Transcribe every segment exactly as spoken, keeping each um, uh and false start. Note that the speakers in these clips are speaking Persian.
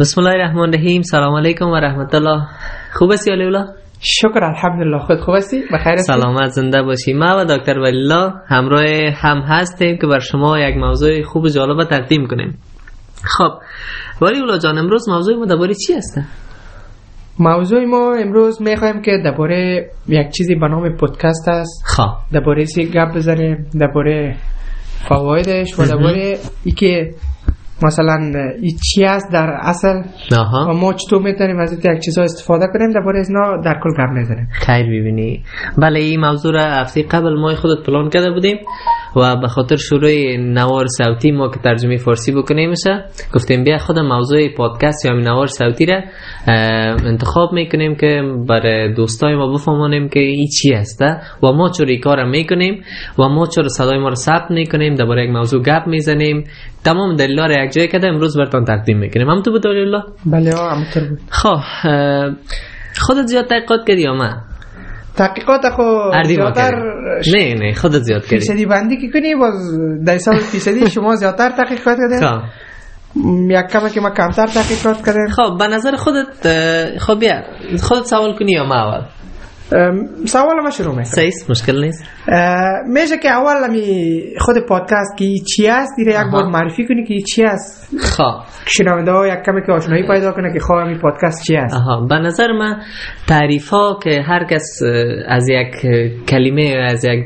بسم الله الرحمن الرحیم. سلام علیکم و رحمت الله. خوب هستی علی الله؟ شکر الحمدلله. خود خوب هستی؟ بخیر هستی؟ سلامت زنده باشی. ما و دکتر ولی الله همراه هم هستیم که بر شما یک موضوع خوب و جالب تقدیم کنیم. خب ولی الله جان، امروز موضوع ما درباره چی هست؟ موضوع ما امروز میخوایم که درباره یک چیزی به نام پادکست است. خب درباره چی گپ بزنیم؟ درباره فوایدش و درباره اینکه مثلا این چی است در اصل و ما چطور میتونیم از یک چیزها استفاده کنیم. درباره اینا در کل گپ میزنیم. خیر میبینی. بله، این موضوع را هفته قبل ما خودت پلان کرده بودیم و به خاطر شروع نوار صوتی ما که ترجمه فارسی بکنیم میشه، گفتیم بیا خود موضوع پادکست یا نوار صوتی را انتخاب میکنیم که برای دوستای ما بفهمونیم که این چی است و ما چوری کار میکنیم و ما چوری صدای ما را ثبت میکنیم. درباره یک موضوع گپ میزنیم. تمام دلایل را یک جای کرده امروز براتون تقدیم میکنیم. هم تو بود علی الله؟ بله همونطور بود. خب خودت زیاد تحقیقات کردی؟ اما تحقیقات خو زیادتر نه نه خودت زیاد کردی. پیشدی بندی که کنی باز در سال پیشدی شما زیادتر تحقیقات کردین. خب یک کمه که ما کمتر تحقیقات کردیم. خب به نظر خودت، خب بیا خودت سوال کنی یا ما اول سوال ما شروع میکنم؟ سیست مشکل نیست. میشه که اول همی خود پادکست که چی است دیره یک بار معرفی کنی که چی است، خواه شنونده ها یک کمی که آشنایی پیدا کنه که خواه همی پادکست چی است. آها، به نظر من تعریف ها که هر کس از یک کلمه از یک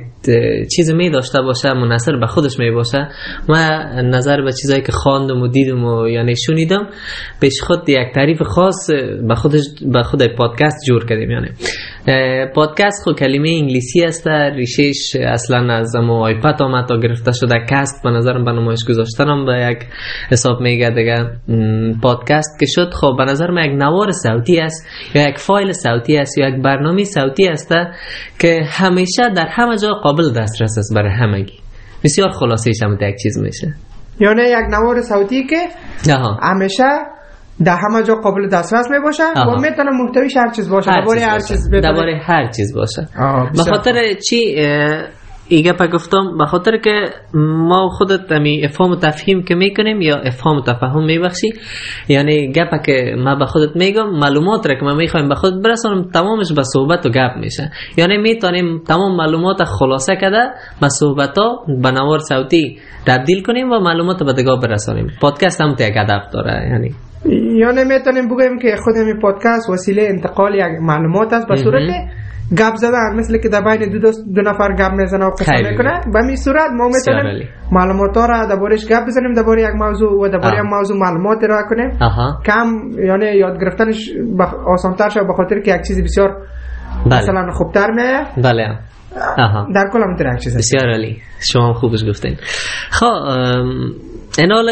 چیز می داشته باشه منحصر به خودش می باشه. من نظر به چیزایی که خواندم و دیدم و یعنی شنیدم پیش خود یک تعریف خاص به خودش به خود پادکست جور کردیم. یعنی پادکست خود کلمه انگلیسی است، ریشش اصلا از ما آیپد آمد تا گرفته شده. کست به نظرم به نمایش گذاشتنم به یک حساب میگه دیگه. پادکست که شد خب به نظر من یک نوار صوتی است یا یک فایل صوتی است یا یک برنامه صوتی است که همیشه در همه جا قابل دسترس است برای همگی. بسیار خلاصه‌اش هم یک چیز میشه، یعنی یک نوار صوتی که همیشه در همه جا قابل دسترس میباشه و میتونه محتویش هر چیز باشه، درباره هر چیز باشه، درباره هر چیز باشه. به خاطر چی ایگه پا گفتم؟ به خاطر که ما خودت همی افهام و تفهیم که میکنیم یا افهام و تفهم میبخشی، یعنی گپا که ما به خودت میگم، معلومات را که ما میخوایم به خودت برسونم تمامش به صحبت و گپ میشه. یعنی میتونیم تمام معلومات خلاصه کرده به صحبت ها به نوار صوتی تبدیل کنیم و معلومات به دیگه برسونیم. پادکست هم یک هدف داره، یعنی یعنی میتونیم بگیم که خود همی پادکست وسیله انتقال یک معلومات است به صورت گپ زدن، مثل که در بین دو دوست دو نفر گپ میزنه و قصه میکنه. به این صورت ما میتونیم معلومات را دربارش گپ بزنیم، درباره یک موضوع و درباره یک موضوع معلومات را کنیم. آها. کم یعنی یاد گرفتنش بخ... آسان‌تر شد به خاطر که یک چیز بسیار مثلا خوبتر میاد. بله. آها. در کل هم تر یک چیز بسیار عالی. شما خوبش گفتین. خب انال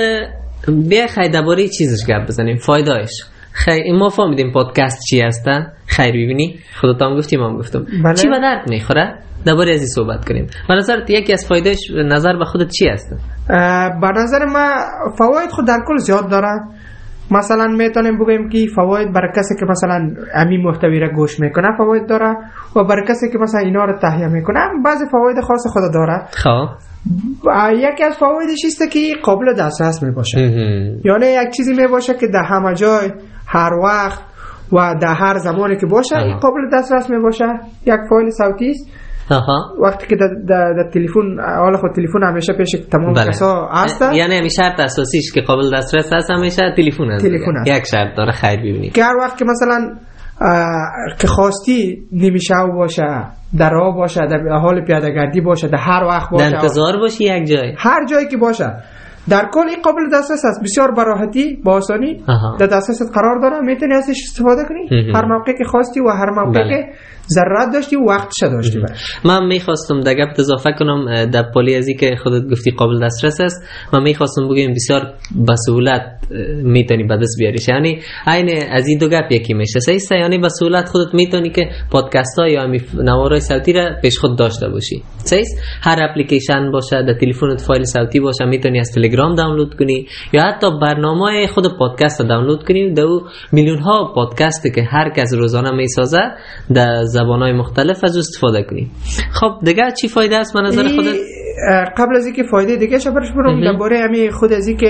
بخیر درباره چیزش گپ بزنیم، فایده‌اش. خیر ما فهمیدیم پادکست چی هستن. خیر ببینی خودت هم گفتی ما هم گفتم. بله. چی به درد میخوره؟ درباره ازی صحبت کنیم. به نظرت یکی از فایدهش نظر به خودت چی هست؟ به نظر من فواید خود در کل زیاد داره. مثلا میتونیم بگیم که فواید برای کسی که مثلا همین محتوی را گوش میکنه فواید داره و برای کسی که مثلا اینا رو تهیه میکنه بعضی فواید خاص خود داره. خب یکی از فوایدش است که قابل دسترس میباشه. یعنی یک چیزی میباشه که در همه جای هر وقت و در هر زمانی که باشه قابل دسترس میباشه. یک فایل صوتی است. آها. وقتی که در تلفن حالا خود تلفن همیشه پیش تمام کسا هست، یعنی همیشه شرط اساسیش که قابل دسترس هست همیشه تلفن است. یک شرط داره. خیر ببینید که هر وقت که مثلا که خواستی نمیشه باشه، در راه باشه، در حال پیاده‌گردی باشه، در هر وقت باشه، در انتظار باشی یک جای هر جایی که باشه، در کل این قابل دسترس است. بسیار به راحتی با آسانی در دسترس قرار داره. میتونی ازش استفاده کنی هر موقع که خواستی و هر موقع بله. که ضرورت داشتی و وقتش داشتی. من میخواستم در گپ اضافه کنم در پالی ازی که خودت گفتی قابل دسترس است. من میخواستم بگم بسیار به سهولت میتونی به دست بیاریش، یعنی عین از این دو گپ یکی میشه. سعی یعنی به سهولت خودت میتونی که پادکست ها یا نوارهای صوتی را پیش خود داشته باشی. سعی هر اپلیکیشن باشه، در تلفنت فایل صوتی باشه، میتونی از تلگرام دانلود کنی یا حتی برنامه خود پادکست را دانلود کنی. دو میلیون ها پادکست که هر کس روزانه میسازه در زبان‌های مختلف از استفاده کنیم. خب دیگه چی فایده است به نظر خودت؟ قبل از اینکه فایده دیگه شو برش برم درباره همین خود از اینکه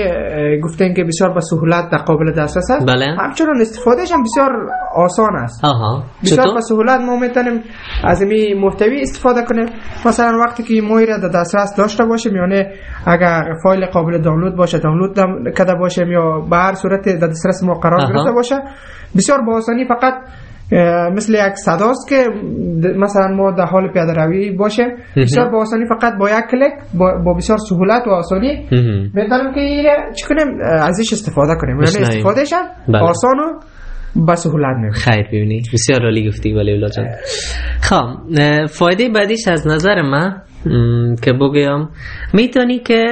گفتن که بسیار با سهولت در قابل دسترس است، بله. همچنان استفادهش هم بسیار آسان است. آها. بسیار با سهولت ما میتونیم از این محتوی استفاده کنیم. مثلا وقتی که ما را در دسترس داشته باشیم، یعنی اگر فایل قابل دانلود باشه دانلود کرده باشیم یا به هر صورت در دسترس ما قرار گرفته باشه، بسیار با آسانی فقط مثل یک صداست که مثلا ما در حال پیاده روی باشه، بسیار با آسانی فقط با یک کلیک با بسیار سهولت و آسانی می‌دونیم که چکنیم ازش استفاده کنیم، یعنی استفادهش آسان و با سهولت می‌کنیم. خیر، ببینید بسیار عالی گفتی ولی الله جان. خب فایده بعدیش از نظر من که بگم میتونی که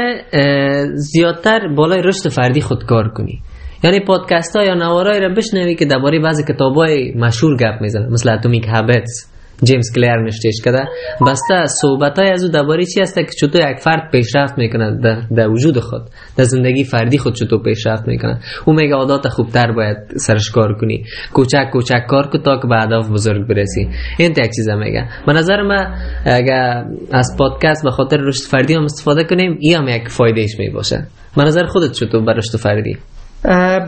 زیادتر بالای رشد فردی خودکار کنی، یعنی پادکست ها یا نوارای را بشنوی که درباره بعضی کتابای مشهور گپ میزنه، مثل اتمیک هابیتس جیمز کلیر نوشتهش کرده، بسته صحبتای از او درباره چی هست که چطور یک فرد پیشرفت میکنه در, در وجود خود، در زندگی فردی خود چطور پیشرفت میکنه. او میگه عادات خوبتر باید سرش کار کنی، کوچک کوچک کار کن تا که به هدف بزرگ برسی. این تا یک چیزا میگه. به نظر من اگر از پادکست به خاطر رشد فردی هم استفاده کنیم، این هم یک فایدهش میباشه. به نظر خودت چطور برای رشد فردی؟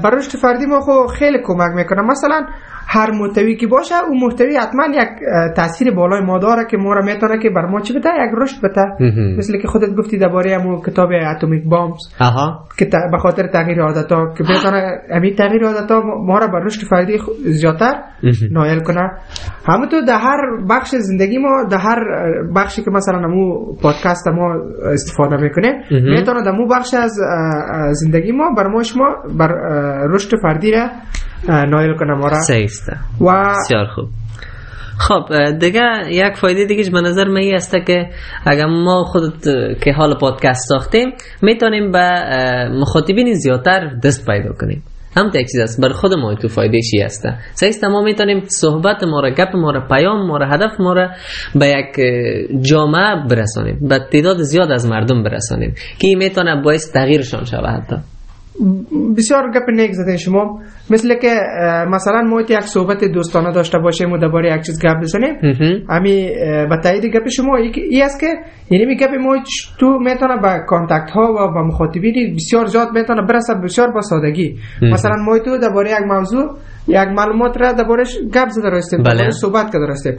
برای رشد فردی ما خو خیلی کمک میکنه. مثلا هر محتوی که باشه اون محتوی حتما یک تاثیر بالای ما داره که ما را میتونه که بر ما چی بده، یک رشد بده. مثل که خودت گفتی درباره همون کتاب اتمیک بامز که به خاطر تغییر عادت ها که بتونه همین تغییر عادت ها ما را بر رشد فردی زیادتر نائل کنه. همونطور در هر بخش زندگی ما، در هر بخشی که مثلا همون پادکست ما استفاده میکنه، میتونه در همون بخش از زندگی ما بر ما شما بر رشد فردی را نایل کنه ما را. و بسیار خوب. خب دیگه یک فایده دیگه به نظر من این است که اگر ما خودت که حال پادکست ساختیم میتونیم به مخاطبین زیادتر دست پیدا کنیم، هم تا یک چیز است برای خود ما. تو فایده چی هست؟ سعیست ما میتونیم صحبت ما را، گپ ما را، پیام ما را، هدف ما را به یک جامعه برسانیم، به تعداد زیاد از مردم برسانیم که این میتونه باعث تغییرشان شود. حتی بسیار گپ نیک زدین شما. مثل که مثلا ما یک صحبت دوستانه داشته باشیم و درباره یک چیز گپ بزنیم، همین به تایید گپ شما این است که یعنی می گپ ما تو میتونه با کانتاکت ها و با مخاطبین بسیار زیاد میتونه برسه، بسیار با سادگی. مثلا ما تو درباره یک موضوع یک معلومات را دربارش گپ زده راستیم، دربارش صحبت کرده راستیم،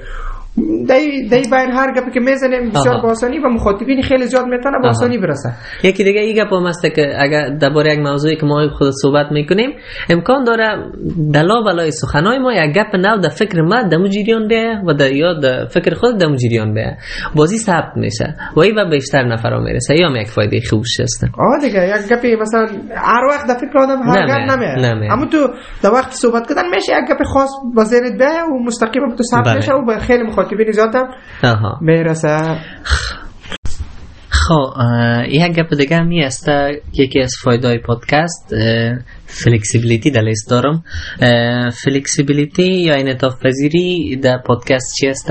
دای دای باید هر گپی که میزنیم بسیار با آسانی و مخاطبین خیلی زیاد میتونه با آسانی برسه. یکی دیگه این گپ هم هست که اگر درباره یک موضوعی که ما خود صحبت میکنیم، امکان داره دلا بالای سخنای ما یک گپ نو در فکر ما دمو جریان بیه و در یاد فکر خود دمو جریان بیه، بازی ثبت میشه و این به بیشتر نفرا میرسه. یا یک فایده خوبش هست. آها دیگه یک گپی مثلا هر وقت در فکر آدم هر گپ نمیاد، اما تو در وقت صحبت کردن میشه یک گپ خاص با ذهنت بیه و مستقیما تو ثبت میشه و خیلی خاطبین زیادم میرسه. خب یک گپ دیگه هم هست، یکی از فایده‌های پادکست فلکسیبیلیتی در لیست دارم. فلکسیبیلیتی یا انعطاف پذیری در پادکست چی هست؟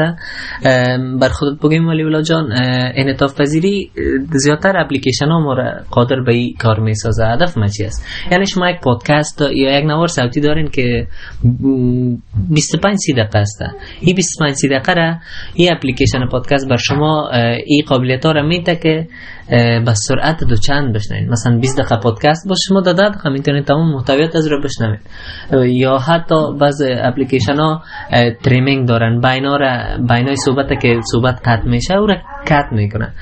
بر خودت بگیم ولی الله جان. انعطاف پذیری زیادتر اپلیکیشن ها ما را قادر به این کار می سازه. هدف ما چی هست؟ یعنی شما یک پادکست یا یک نوار صوتی دارین که بیست و پنج سی دقیقه است، این بیست و پنج سی دقیقه را این اپلیکیشن پادکست بر شما این قابلیت ها را میده که با سرعت دو چند بشنوید. مثلا بیست دقیقه پادکست باشه، شما دو دقیقه میتونید تمام محتویات از رو بشنوید. یا حتی بعض اپلیکیشن ها تریمینگ دارن، بینا را بینای صحبت که صحبت قطع میشه او را کات میکنن.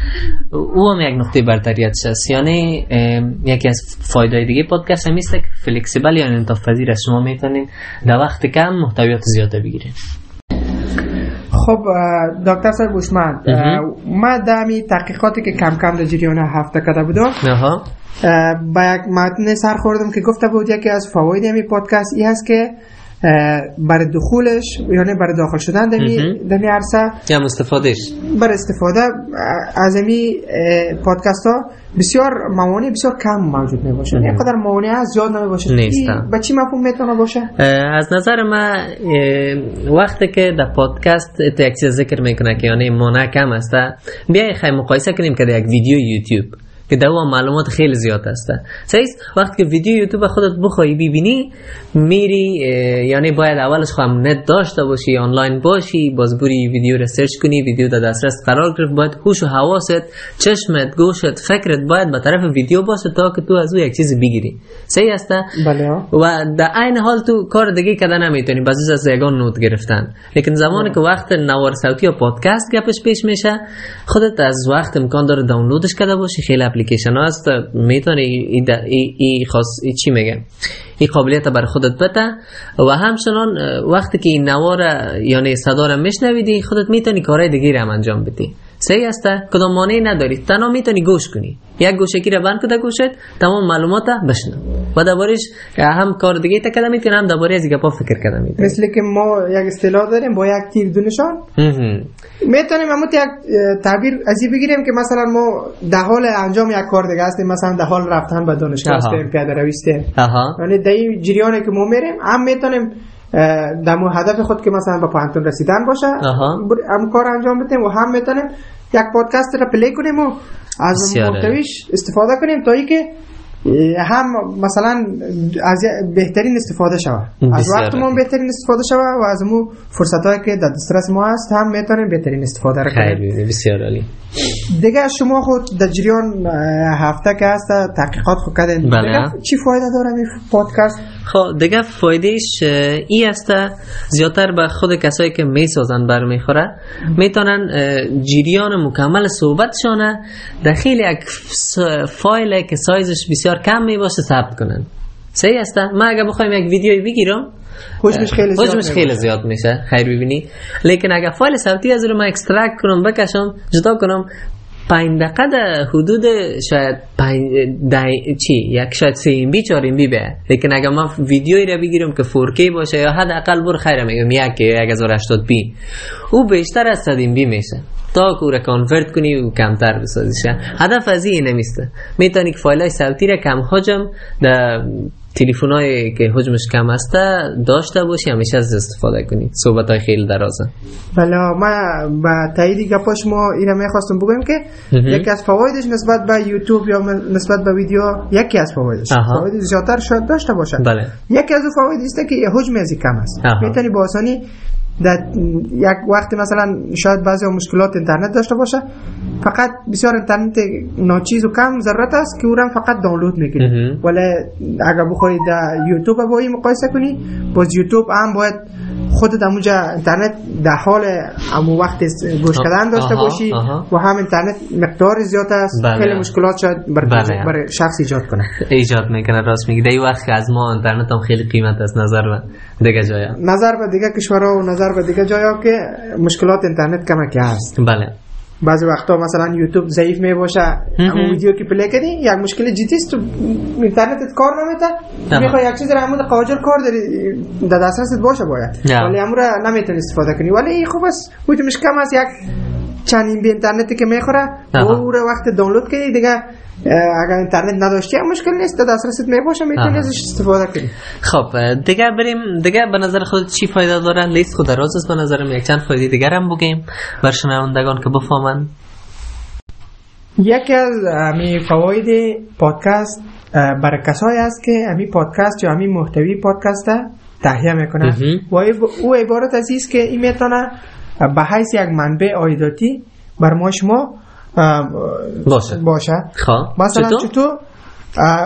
او هم یک نقطه برتریت است. یعنی یکی از فایده‌های دیگه پادکست همیست که فلکسیبل یعنی انعطاف پذیر است. شما میتونید در وقت کم محتویات زیاد بگیرید. خب دکتر صاحب عثمان، ما دمی تحقیقاتی که کم کم در جریان هفته کرده بودم با یک متن سر خوردم که گفته بود یکی از فواید این پادکست این هست که برای دخولش یعنی برای داخل شدن در این عرصه یا استفادهش، برای استفاده از این پادکست ها بسیار موانع بسیار کم موجود میباشه. یک قدر موانع از زیاد نمیباشه. به چی مفهوم میتونه باشه؟ از نظر من وقتی که در پادکست یک چیز ذکر میکنه که یعنی موانع کم است، بیای خیلی مقایسه کنیم که یک ویدیو یوتیوب که در اون معلومات خیلی زیاد هسته. صحیح وقتی که ویدیو یوتیوب خودت بخوای ببینی میری، یعنی باید اولش خودم نت داشته باشی، آنلاین باشی، باز بری ویدیو را سرچ کنی، ویدیو در دسترس قرار گرفت، باید هوش و حواست، چشمت، گوشت، فکرت باید به طرف ویدیو باشه تا که تو از او یک چیزی بگیری. صحیح هسته؟ بله. و در عین حال تو کار دیگه کردن نمیتونی، باز از یگان نوت گرفتن. لیکن زمانی که وقت نوار صوتی یا پادکست گپش پیش میشه، خودت از وقت امکان داره دانلودش کرده باشی. خیلی اپلیکیشن ها هست میتونه این ای ای خاص ای چی میگم این قابلیت بر خودت بده. و همچنان وقتی که این نواره یعنی صدا رو میشنویدی، خودت میتونی کارهای دیگه هم انجام بدی. صحیح است؟ کدام مانعی نداری، تنها میتونی گوش کنی، یک گوشکی رو بند کده گوشت، تمام معلومات بشنو و دربارش هم کار دیگه تا کده میتونی، هم درباره از گپا فکر کده میتونی. مثل که ما یک اصطلاح داریم با یک تیر دو نشان، میتونیم همون یک تعبیر از این بگیریم که مثلا ما در حال انجام یک کار دیگه هستیم، مثلا در حال رفتن به دانشگاه هستیم، پیاده روی هستیم، یعنی در این جریانی که ما میریم هم میتونیم دمو هدف خود که مثلا با پانتون رسیدن باشه هم کار انجام بدیم و هم میتونیم یک پادکست را پلی کنیم و از محتویش استفاده کنیم تا اینکه هم مثلا از بهترین استفاده شود، از وقتمون بهترین استفاده شود و از مو فرصتایی که در دسترس ما هست هم میتونیم بهترین استفاده را کنیم. بسیار عالی. دیگه شما خود در جریان هفته که هست تحقیقات خود کردین، چی فایده داره این پادکست؟ خب دیگه فایدهش این است زیادتر به خود کسایی که میسازن برمیخوره، میتونن جریان مکمل صحبتشانه داخل یک فایل که سایزش بسیار کم میباشه ثبت کنن. صحیح است؟ من اگه بخوایم یک ویدیوی بگیرم حجمش خیلی زیاد حجمش خیلی زیاد میشه، خیر ببینی، لیکن اگه فایل صوتی از رو من اکسترکت کنم، بکشم، جدا کنم، پنج دقیقه حدود شاید پنج دای چی یک شاید سه ام بی چهار ام بی به. لیکن اگه من ویدیویی را بگیرم که فور کی باشه یا حداقل بر خیر میگم هزار و هشتاد پی، او بیشتر از صد ام بی میشه تا که را کانورت کنی و کمتر بسازیشه. هدف از این نمیسته، میتونی که فایلای صوتی را کم حجم در تلفن‌هایی که حجمش کم است داشته باشی، همیشه از استفاده کنی. صحبت‌های خیلی درازه. بله، من با تایید گپ شما اینا می‌خواستم بگم که یکی از فوایدش نسبت به یوتیوب یا نسبت به ویدیو، یکی از فوایدش فواید زیادتر شاید داشته باشه. بله. یکی از فوایدش است که حجم از کم است. می‌تونی با آسانی در یک وقت مثلا شاید بعضی مشکلات اینترنت داشته باشه، فقط بسیار اینترنت ناچیز و کم ضرورت است که اونم فقط دانلود میکنی. ولی اگر بخوای در یوتیوب با این مقایسه کنی، باز یوتیوب هم باید خودت همونجا اینترنت در حال همون وقت گوش کردن داشته باشی و هم اینترنت مقدار زیاد است. خیلی مشکلات شاید برای شخص ایجاد کنه ایجاد میکنه. راست میگی، در وقت از ما اینترنت هم خیلی قیمت است نظر به دیگه جایا، نظر به دیگه کشورها و نظر به دیگه جایا که مشکلات اینترنت کمه که هست. بله، بعضی وقتا مثلا یوتیوب ضعیف می باشه، اما ویدیو که پلی کنی یک مشکل جدی است، اینترنتت کار نمیکنه، میخوای یک چیز را همون قاجر کار داری در دسترست باشه باید، ولی همون را نمیتونی استفاده کنی. ولی خوب است حجمش کم است، یک چنین به اینترنتی که میخوره او را وقت دانلود کنی دیگه. اگر اینترنت نداشتی مشکل نیست، دسترست می باشه، میتونی ازش استفاده کنی. خب دیگه بریم دیگه به نظر خودت چی فایده داره؟ لیست خود دراز است، به نظرم یک چند فایده دیگر هم بگیم بر شنوندگان که بفهمن. یکی از همین فواید پادکست برای کسایی است که همین پادکست یا همین محتوی پادکست تهیه میکنن و او عبارت از این است که این میتونه به حیث یک منبع عایداتی بر ما شما باشه باشه خواه. مثلا چطور؟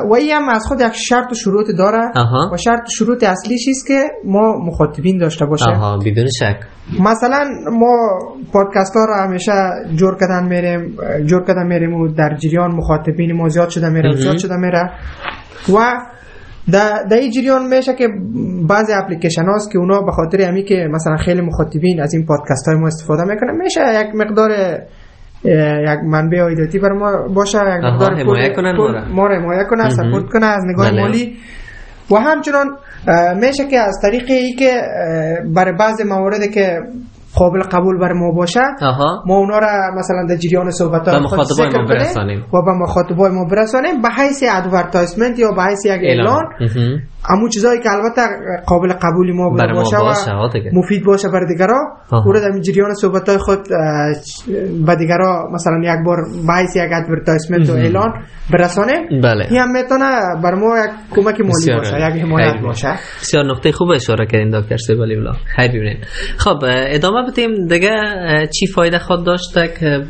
و این هم از خود یک شرط و شروط داره. اها. و شرط و شروط اصلیش است که ما مخاطبین داشته باشه. آها، بدون شک. مثلا ما پادکست ها را همیشه جور کردن میریم جور کردن میریم و در جریان مخاطبین ما زیاد شده میره زیاد شده میره و در در این جریان میشه که بعضی اپلیکیشن هاست که اونا به خاطر همین که مثلا خیلی مخاطبین از این پادکست های ما استفاده میکنن، میشه یک مقدار یک منبع عایداتی بر ما باشه، یک مقدار حمایت کنن، ما را حمایت کنن، سپورت کنن از نگاه مالی. و همچنان میشه که از طریق این که برای بعضی موارد که قابل قبول بر ما باشه، ما اونا را مثلا در جریان صحبت ها مخاطبای ما برسانیم و با مخاطبای ما برسانیم به حیث ادورتایزمنت یا به حیث یک اعلان. همون چیزایی که البته قابل قبولی ما بوده باشه و مفید باشه برای دیگرا، اون در جریان صحبت‌های خود با دیگرا مثلا یک بار بحث یک ادورتایزمنت و اعلان برسانه، بله. یا میتونه بر ما یک کمک مالی باشه، یک حمایت باشه. بسیار نکته خوب اشاره کردین دکتر ولی الله. خیلی ممنون. خب ادامه بدیم دیگه. چی فایده خود داشت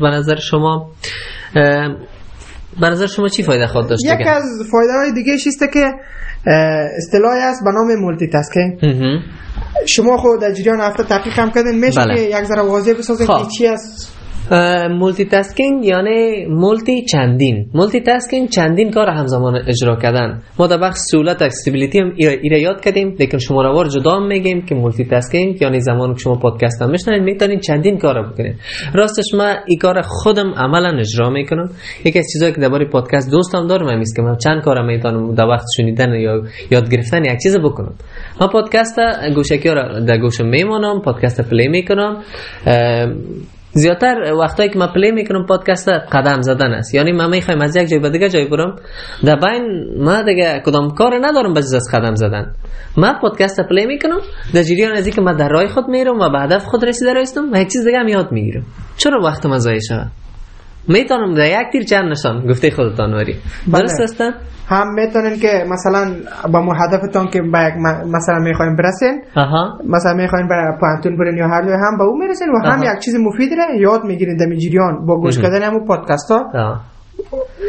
به نظر شما؟ به نظر شما چی فایده خود داشت؟ یک از فایده‌های دیگه شیسته که اصطلاحی است به نام مولتی تاسکینگ. شما خود در جریان هفته تحقیق هم کردین، میشه بله. یک ذره واضح بسازید که چی است مولتی تاسکینگ؟ یعنی مولتی چندین. مولتی تاسکینگ چندین کار همزمان اجرا کردن. ما در بخش سهولت اکسسیبیلیتی هم ایره یاد کردیم، لیکن شما روار جدا میگیم که مولتی تاسکینگ یعنی زمانی که شما پادکست هم میشنوید میتونین چندین کارو بکنین. راستش من این کار خودم عملا اجرا میکنم. یکی از چیزایی که درباره پادکست دوستم دارم همین است که من چند کارم میتونم در وقت شنیدن یا یاد گرفتن یک چیز بکنم. من پادکست گوشکی را در گوشم میمونم، پادکست پلی میکنم. زیادتر وقتایی که من پلی میکنم پادکست قدم زدن است، یعنی من میخوایم از یک جای به دیگه جای برم، در بین من دیگه کدام کار ندارم بجز از قدم زدن. من پادکست پلی میکنم، در جریان از اینکه من در راه خود میرم و به هدف خود رسیده رسیدم و یک چیز دیگه هم یاد میگیرم. چرا وقت من ضایع شده؟ میتونم در یک تیر چند نشان گفته خودتان واری درست است. هم میتونین که مثلا با مو هدفتون که با یک مثلا میخواین برسین، مثلا میخواین برای پانتون برین یا هر لوی هم با اون میرسین و هم یک چیز مفید را یاد میگیرین در جریان با گوش کردن همون پادکست ها.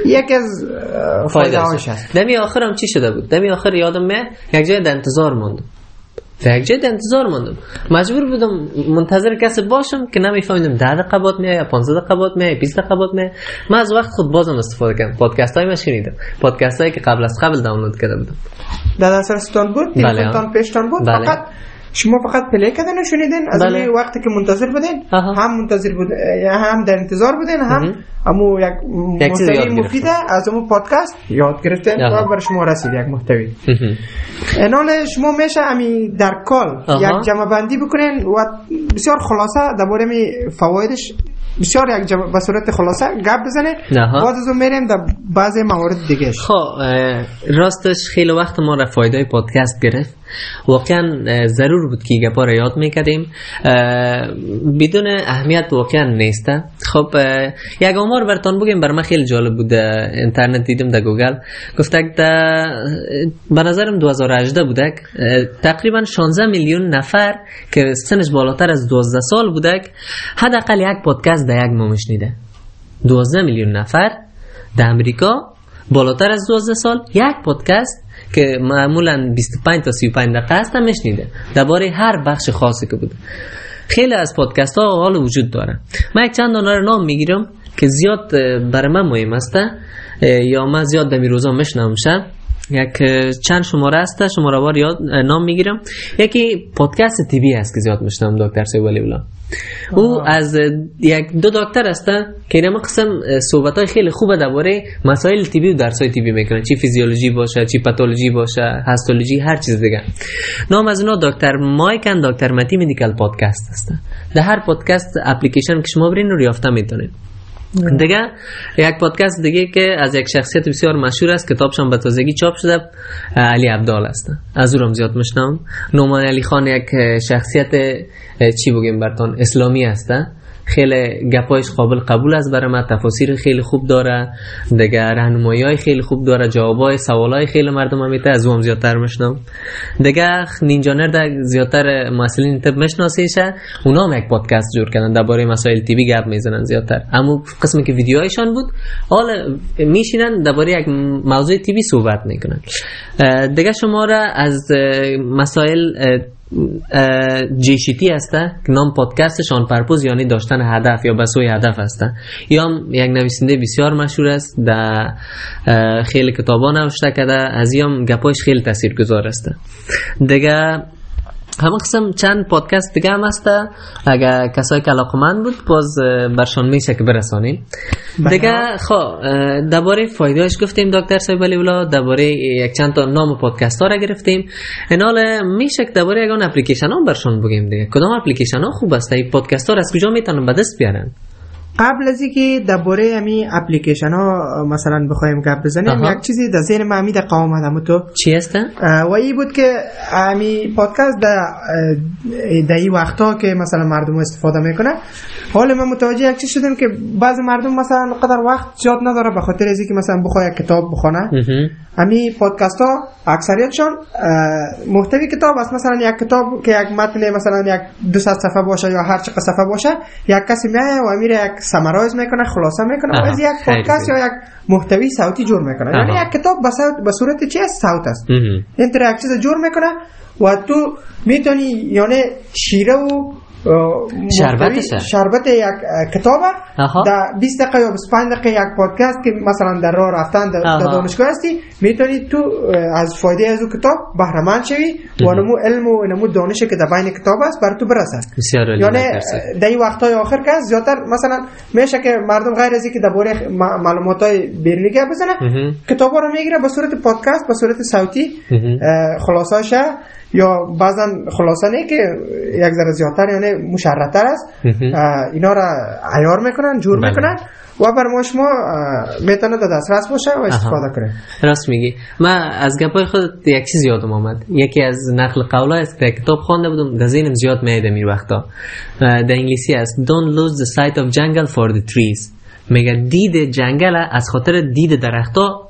یک از فایده هاش است. دمی آخرم چی شده بود؟ دمی آخر یادم میاد یک جای در انتظار موندم. یک جای در انتظار موندم. مجبور بودم منتظر کسی باشم که نمیفهمیدم ده دقیقه بعد میاد یا پانزده دقیقه بعد میاد یا بیست دقیقه بعد میاد. من از وقت خود بازم استفاده کردم. پادکست‌های من شنیدم. پادکست‌هایی که قبل از قبل دانلود کرده بودم. در دسترستون بود، تلفنتون پیشتون بود. بله. فقط شما فقط پلی کردن و شنیدین. از بله. وقتی که منتظر بودین، هم منتظر بود، هم در انتظار بودین، هم امو یک محتوی مفید از امو پادکست یاد گرفتین و برای شما رسید یک محتوی. اینال شما میشه امی در کال یک جمع بندی بکنین و بسیار خلاصه درباره می فوایدش بسیار یک جمع به صورت خلاصه گپ بزنه. بعد از اون میریم در بعضی موارد دیگه. خب راستش خیلی وقت ما را فایده پادکست گرفت. واقعا ضرور بود که گپا را یاد میکردیم، بدون اهمیت واقعا نیست. خب یک آمار براتون بگم، بر من خیلی جالب بود. اینترنت دیدم در گوگل گفته که به نظرم دو هزار و هجده بوده تقریبا شانزده میلیون نفر که سنش بالاتر از دوازده سال بوده حداقل یک پادکست در یک ماه شنیده. دوازده میلیون نفر در امریکا بالاتر از دوازده سال یک پادکست که معمولا بیست و پنج تا سی و پنج دقیقه است میشنیده، درباره هر بخش خاصی که بوده. خیلی از پادکست ها حال وجود داره. من یک چند دانه رو نام میگیرم که زیاد برای من مهم است یا من زیاد در روزا میشنومشم. یک چند شماره است، شماره وار یاد نام میگیرم. یکی پادکست تیوی است که زیاد میشنوم، دکتر ولی الله. او از یک دو دکتر هستن که اینا قسم صحبتای خیلی خوبه درباره مسائل طبی و درسای طبی میکنن، چی فیزیولوژی باشه، چی پاتولوژی باشه، هستولوژی، هر چیز دیگه. نام از اونا دکتر مایک اند دکتر متی مدیکال پادکست هستن. در هر پادکست اپلیکیشن که شما برین رو یافته میتونید. دیگه یک پادکست دیگه که از یک شخصیت بسیار مشهور است، کتابش هم به تازگی چاپ شده، علی عبدال است. از اون هم زیاد میشنم. نعمان علی خان یک شخصیت چی بگیم براتون اسلامی است، خیلی گپایش قابل قبول است برای من، تفاسیر خیلی خوب داره دیگه، راهنمایی‌های خیلی خوب داره، جوابای سوالای خیلی مردم میته. از اون زیادتر میشنم دیگه. نینجا نرد زیادتر مسائل طب میشناسیشه، اونا هم یک پادکست جور کردن درباره مسائل طبی گپ میزنن زیادتر. اما قسمی که ویدیوهایشان بود حالا میشینن درباره یک موضوع طبی صحبت میکنن دیگه. شما را از مسائل جی شی تی هست که نام پادکستشان پرپوز یعنی داشتن هدف یا بسوی هدف هست. یا یک نویسنده بسیار مشهور است، در خیلی کتابا نوشته کرده، از این گپاش خیلی تاثیرگذار است دیگه. همه قسم چند پادکست دیگه هم هست، اگر کسایی که علاقمند بود باز برشان میشه که برسانیم دیگه. خب درباره فایده‌اش گفتیم دکتر صاحب علی الله، درباره یک چند تا نام پادکست ها را گرفتیم. انال میشه که درباره اون اپلیکیشن ها برشان بگیم دیگه، کدام اپلیکیشن ها خوب است، این پادکست ها را از کجا میتونن به دست بیارن؟ قبل از اینکه درباره همین اپلیکیشن ها مثلا بخوایم گپ بزنیم، یک چیزی در ذهن من امید قام اومد. تو چی هست؟ و این بود که همین پادکست در در این وقتا که مثلا مردم استفاده میکنه، حالا من متوجه یک چیز شدم که بعض مردم مثلا قدر وقت زیاد نداره به خاطر از اینکه مثلا بخواد یک کتاب بخونه. همین پادکست ها اکثریتشان محتوی کتاب است. مثلا یک کتاب که یک متن مثلا یک دویست صفحه باشه یا هر چقدر صفحه باشه، یک کسی میاد و میره یک سمرایز میکنه، خلاصه میکنه، باز یک پادکست یا یک محتوی صوتی جور میکنه. یعنی یک کتاب به صورت چی است؟ صوت است. اینتراکشن جور میکنه و تو میتونی یعنی شیره و شربت شربت یک کتابه در بیست دقیقه یا پنج دقیقه یک پادکست که مثلا در راه رفتن در دانشگاه هستی، میتونی تو از فایده از اون کتاب بهره مند شوی و نمو علم و نمو دانشی که در بین کتاب است بر تو برسه. یعنی در این وقت‌های آخر که زیادتر مثلا میشه که مردم غیر از اینکه درباره معلوماتای بیرونی گپ بزنه، کتابا رو میگیره به صورت پادکست، به صورت صوتی خلاصه‌اش یا بعضا خلاصه نه که یک ذره زیادتر یعنی مشرح‌تر است، اینا را عیار میکنن، جور میکنن و برای شما میتونه در دسترس باشه و استفاده کنه. راست میگی. من از گپای خودت یک چیز یادم آمد. یکی از نقل قول‌ها است که کتاب خوانده بودم، در ذهنم زیاد میاد این وقتا. در انگلیسی است Don't lose the sight of jungle for the trees. میگه دید جنگل از خاطر دید درخت‌ها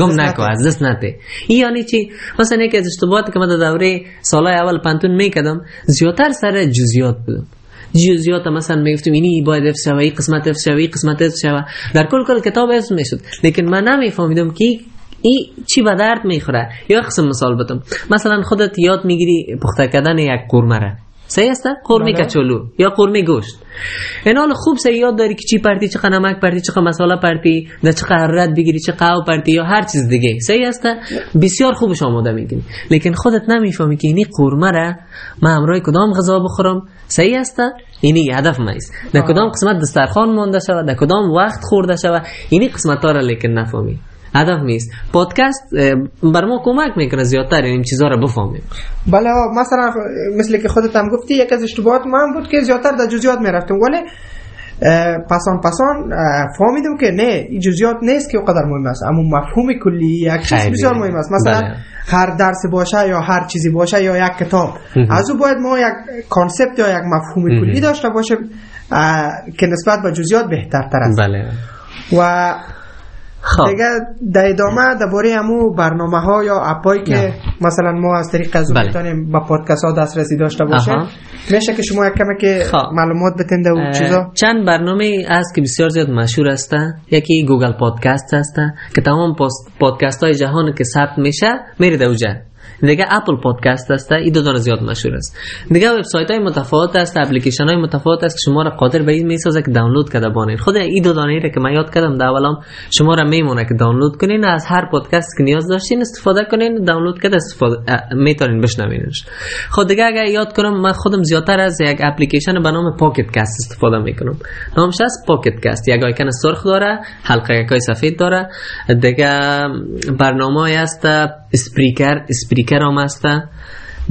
گم نکو، از دست نده. این یعنی چی؟ مثلا یکی از اشتباهاتی که من در دوره سالای اول پانتون میکردم زیادتر سر جزئیات بودم. جزئیات مثلا میگفتم اینی باید اف شوی، قسمت اف شوی، قسمت اف شوی، در کل کل کتاب اسم میشد، لیکن من نمیفهمیدم که ای چی به درد میخوره. یا قسم مثال بدم، مثلا خودت یاد میگیری پخته کردن یک قورمه را، صحیح است؟ قورمه کچالو یا قورمه گوشت. اینال خوب سر یاد داری که چی پرتی، چقدر نمک پرتی، چقدر مساله پرتی، در چقدر حرارت بگیری، چقدر قهوه پرتی یا هر چیز دیگه، صحیح است؟ بسیار خوبش آماده میگیری، لیکن خودت نمیفهمی که اینی قورمه را من همراه کدام غذا بخورم، صحیح است؟ اینی هدف ما است. در کدام قسمت دسترخوان مونده شود، در کدام وقت خورده شود، اینی قسمت‌ها را لیکن نفهمی. هدف نیست. پادکست بر ما کمک میکنه زیادتر این چیزا رو بفهمیم. بله، مثلا مثل که خودت هم گفتی یک از اشتباهات من بود که زیادتر در جزئیات میرفتم، ولی پسان پسان فهمیدم که نه، این جزئیات نیست که اونقدر مهم است، اما مفهوم کلی یک چیز بسیار مهم است. مثلا بله. هر درس باشه یا هر چیزی باشه یا یک کتاب، از او باید ما یک کانسپت یا یک مفهوم امه. کلی داشته باشه که نسبت به جزئیات بهترتر است. بله. و خب. دیگه در ادامه درباره همو برنامه ها یا اپایی که نه. مثلا ما از طریق از بله. میتونیم با پادکست ها دسترسی داشته باشیم، میشه که شما یک کمی که خب. معلومات بتنده و چیزا. چند برنامه هست که بسیار زیاد مشهور هستن. یکی گوگل پادکست هست که تمام پادکست های جهان که ثبت میشه میره در اونجا. دیگه اپل پادکست هست، این دو تا زیاد مشهور است. دیگه وبسایت های متفاوت است، اپلیکیشن های متفاوت است که شما را قادر به این میسازه که دانلود کده بانید. خود این دو دانه را که من یاد کردم در اولام شما را میمونه که دانلود کنین، از هر پادکست که نیاز داشتین استفاده کنین، دانلود کده استفاده میتونین بشنوینش. خود دیگه اگه یاد کنم، من خودم زیادتر از یک اپلیکیشن به نام پاکت کست استفاده میکنم. نامش از پاکت کست، یک آیکون سرخ داره، حلقه یکای سفید داره. دیگه برنامه‌ای است اسپریکر اسپریکر کرام است.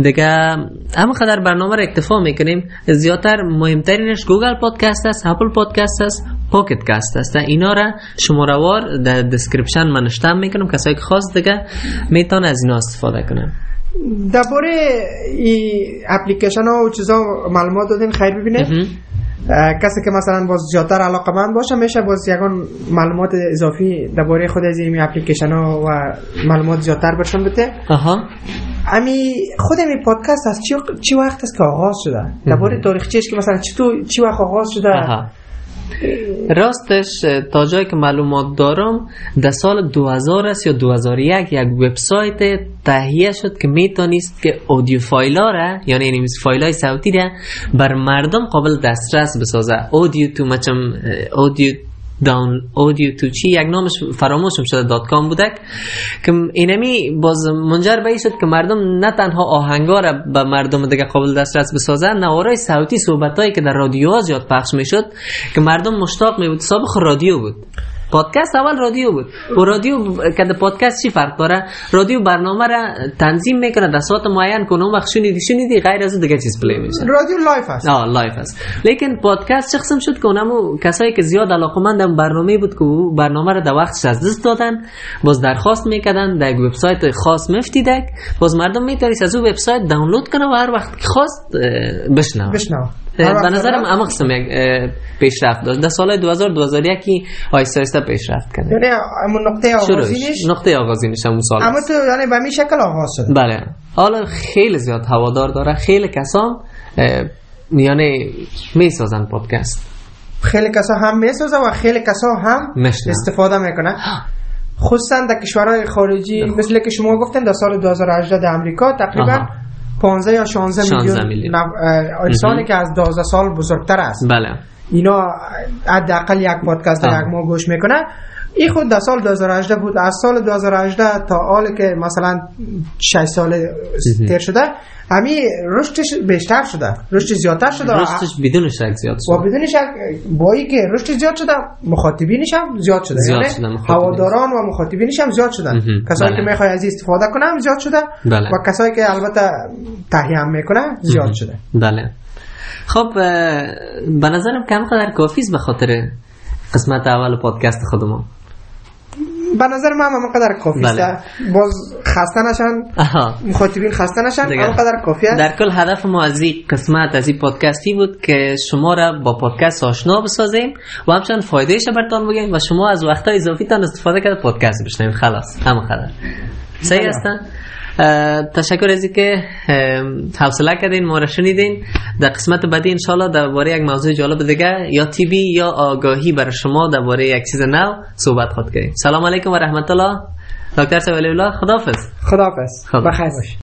دیگه هم قدر برنامه را اکتفا میکنیم. زیادتر مهمترینش گوگل پادکست است، اپل پادکست است، پاکت کست است. اینا را شماره وار در دسکریپشن من نشتم میکنم، کسایی که خواست دیگه میتونه از اینا استفاده کنه. درباره این اپلیکیشن ها و چیزا معلومات دادیم، خیر ببینه کسی که مثلا باز زیادتر علاقه مند باشه میشه باز یکان معلومات اضافی درباره خود از این اپلیکیشن ها و معلومات زیادتر برشون بده. آها. امی خود این پادکست از چی چی وقت است که آغاز شده؟ درباره تاریخچه‌اش که مثلا چی تو چی وقت آغاز شده؟ آها. راستش تا جایی که معلومات دارم در سال دو هزار است یا دو هزار و یک یک وبسایت تهیه شد که میتونیست که اودیو فایل‌ها را یعنی این فایل‌های صوتی را بر مردم قابل دسترس بسازه. اودیو تو مچم اودیو داون اودیو تو چی یک نامش فراموشم شده دات کام بودک که اینمی باز منجر به این شد که مردم نه تنها آهنگا را به مردم دیگه قابل دسترس بسازن، نوارای صوتی صحبتایی که در رادیوها زیاد پخش میشد که مردم مشتاق می بود. سابق رادیو بود، پادکست اول رادیو بود. و رادیو که پادکست چی فرق داره؟ رادیو برنامه را تنظیم میکنه در ساعت معین کنه و شنیدی شنیدی غیر از دیگه چیز پلی میشه. رادیو لایف است. آه لایف است. لیکن پادکست شخصم شد که اونم کسایی که زیاد علاقه‌مند به برنامه بود که برنامه را در وقتش از دست دادن، باز درخواست میکردن در وبسایت خاص مفتیدک، باز مردم میتونید از اون وبسایت دانلود کنه و هر وقت خواست بشنوه. بشنوه. به نظرم عمق سم یک پیشرفت داشت. در سال دو هزار و یک آیستا آیستا پیشرفت کرد. یعنی همون نقطه آغازینش نقطه آغازینش همون سال. اما تو یعنی به این شکل آغاز شد. بله. حالا خیلی زیاد هوادار داره. خیلی کسا یعنی میسازن پادکست. خیلی کسا هم میسازن و خیلی کسا هم مشنم. استفاده میکنن. خصوصا در کشورهای خارجی مثل که شما گفتن در سال دو هزار و هجده در امریکا تقریبا پانزده یا شانزده میلیون انسانی که از دوازده سال بزرگتر است. بله. اینا حداقل یک پادکست در یک ماه گوش میکنن. این خود در سال دو هزار و هجده بود. از سال دو هزار و هجده تا حالی که مثلا شش سال تیر شده، همین رشدش بیشتر شده، رشدش زیادتر شده، رشدش بدون شک زیاد شده و بدون شک با اینکه رشدش زیاد شده مخاطبینش هم زیاد شده، زیاد یعنی شده. هواداران و مخاطبینش هم زیاد شدن. کسایی بله. که میخوای از استفاده کنه هم زیاد شده بله. و کسایی که البته تهیه هم میکنه زیاد شده بله. خب به نظرم کم قدر کافی است به خاطر قسمت اول پادکست خودمون. به نظر من هم قدر کافیه. بله. باز خسته نشن مخاطبین، خسته نشن، هم قدر کافیه. در کل هدف ما از این قسمت از این پادکستی بود که شما را با پادکست آشنا بسازیم و همچنان فایدهش را براتون بگیم و شما از وقت‌های اضافیتان استفاده کرده پادکست بشنویم. خلاص همین قدر. صحیح است. تشکر از اینکه حوصله کردین ما را شنیدین. در قسمت بعدی ان شاءالله درباره یک موضوع جالب دیگه یا تیبی یا آگاهی برای شما درباره یک چیز نو صحبت خواهد کردیم. سلام علیکم و رحمت الله. دکتر ولی الله، خداحافظ. خداحافظ. بخیر باش.